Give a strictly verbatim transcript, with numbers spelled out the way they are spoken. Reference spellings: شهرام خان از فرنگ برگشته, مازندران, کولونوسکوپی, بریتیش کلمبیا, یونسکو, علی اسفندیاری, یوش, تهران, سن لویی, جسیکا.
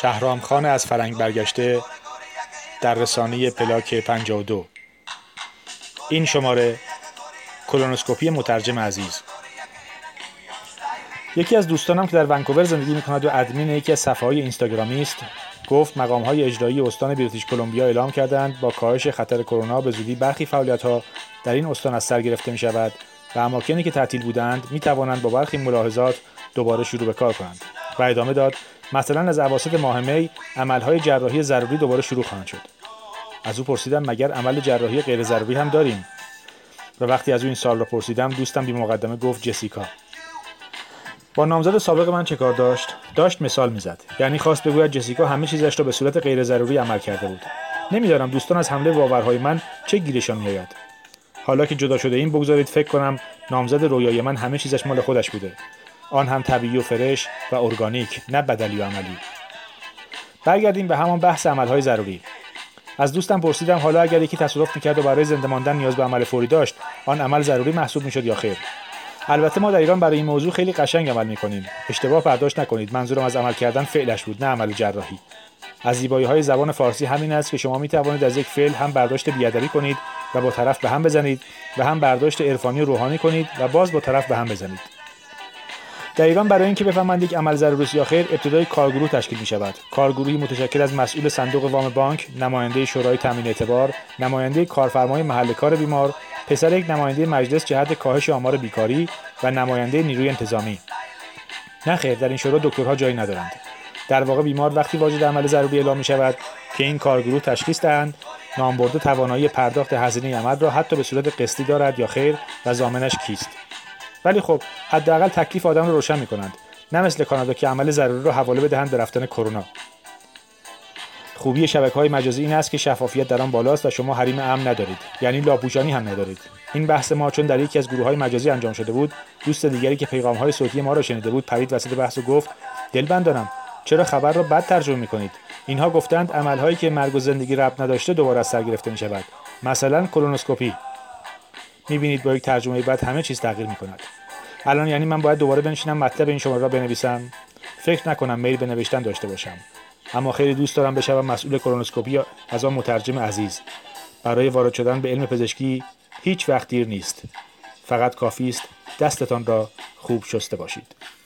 شهرام خان از فرنگ برگشته در رسانه پلاک پنجاه و دو. این شماره کولونوسکوپی مترجم عزیز. یکی از دوستانم که در ونکوور زندگی می‌کند و ادمین یکی از صفحه‌های اینستاگرامی است، گفت مقام‌های اجرایی استان بریتیش کلمبیا اعلام کردند با کاهش خطر کرونا به زودی برخی فعالیت‌ها در این استان از سر گرفته می‌شود و اماکنی که تعطیل بودند می‌توانند با برخی ملاحظات دوباره شروع به کار کنند. و ادامه داد مثلا از اواسط ماه می عمل‌های جراحی ضروری دوباره شروع خواهند شد. از او پرسیدم مگر عمل جراحی غیر ضروری هم داریم؟ و وقتی از او این سال را پرسیدم، دوستم بی مقدمه گفت جسیکا. با نامزد سابق من چه کار داشت؟ داشت مثال میزد. یعنی خواست بگوید جسیکا همه چیزش را به صورت غیر ضروری عمل کرده بود. نمیدانم دوستان از حمله باورهای من چه گیرشان میآید. حالا که جدا شده این، بگذارید فکر کنم نامزد رویای من همه چیزش مال خودش بوده. آن هم طبیعی و فرش و ارگانیک، نه بدلی و عملی. برگردیم به همان بحث عملهای ضروری. از دوستم پرسیدم حالا اگر یکی تصادف می‌کرد و برای زنده ماندن نیاز به عمل فوری داشت، آن عمل ضروری محسوب می‌شد یا خیر؟ البته ما در ایران برای این موضوع خیلی قشنگ عمل می‌کنیم. اشتباه برداشت نکنید، منظورم از عمل کردن فعلش بود، نه عمل جراحی. از زیبایی‌های زبان فارسی همین است که شما می‌توانید از یک فعل هم برداشت بیادبی کنید و با طرف به هم بزنید و هم برداشت عرفانی روحانی کنید و باز با طرف به هم بزنید. در ایران برای اینکه بفهمند یک عمل ضروری است یا خیر، ابتدای کارگروه تشکیل می‌شود. کارگروهی متشکل از مسئول صندوق وام بانک، نماینده شورای تامین اعتبار، نماینده کارفرمای محل کار بیمار، پسر یک نماینده مجلس جهت کاهش آمار بیکاری و نماینده نیروی انتظامی. نه خیر، در این شورا دکترها جایی ندارند. در واقع بیمار وقتی واجد عمل ضروری اعلام می‌شود که این کارگروه تشخیص دهند نامبرده توانایی پرداخت هزینه عمل را حتی به صورت قسطی دارد یا خیر و ضامنش کیست. ولی خب حداقل تکلیف آدم رو روشن می‌کنند، نه مثل کانادا که عمل ضروری رو حواله بدهند به رفتن کرونا. خوبی شبکه‌های مجازی این است که شفافیت در آن بالاست و شما حریم امن ندارید، یعنی لاپوشانی هم ندارید. این بحث ما چون در یکی از گروه‌های مجازی انجام شده بود، دوست دیگری که پیغام‌های صوتی ما را شنیده بود پرید وسط بحث و گفت دلبندانم چرا خبر را بد ترجمه می‌کنید؟ اینها گفتند عمل‌هایی که مرگ و زندگی ربط نداشته دوباره از سر گرفته می‌شود، مثلا کولونوسکوپی. می‌بینید با یک ترجمه بد همه چیز تغییر می‌کند. الان یعنی من باید دوباره بنشینم مطلب این شماره را بنویسم؟ فکر نکنم میل به نوشتن داشته باشم. اما خیلی دوست دارم بشم مسئول کولونوسکوپی از آن مترجم عزیز. برای وارد شدن به علم پزشکی هیچ وقت دیر نیست. فقط کافی است دستتان را خوب شسته باشید.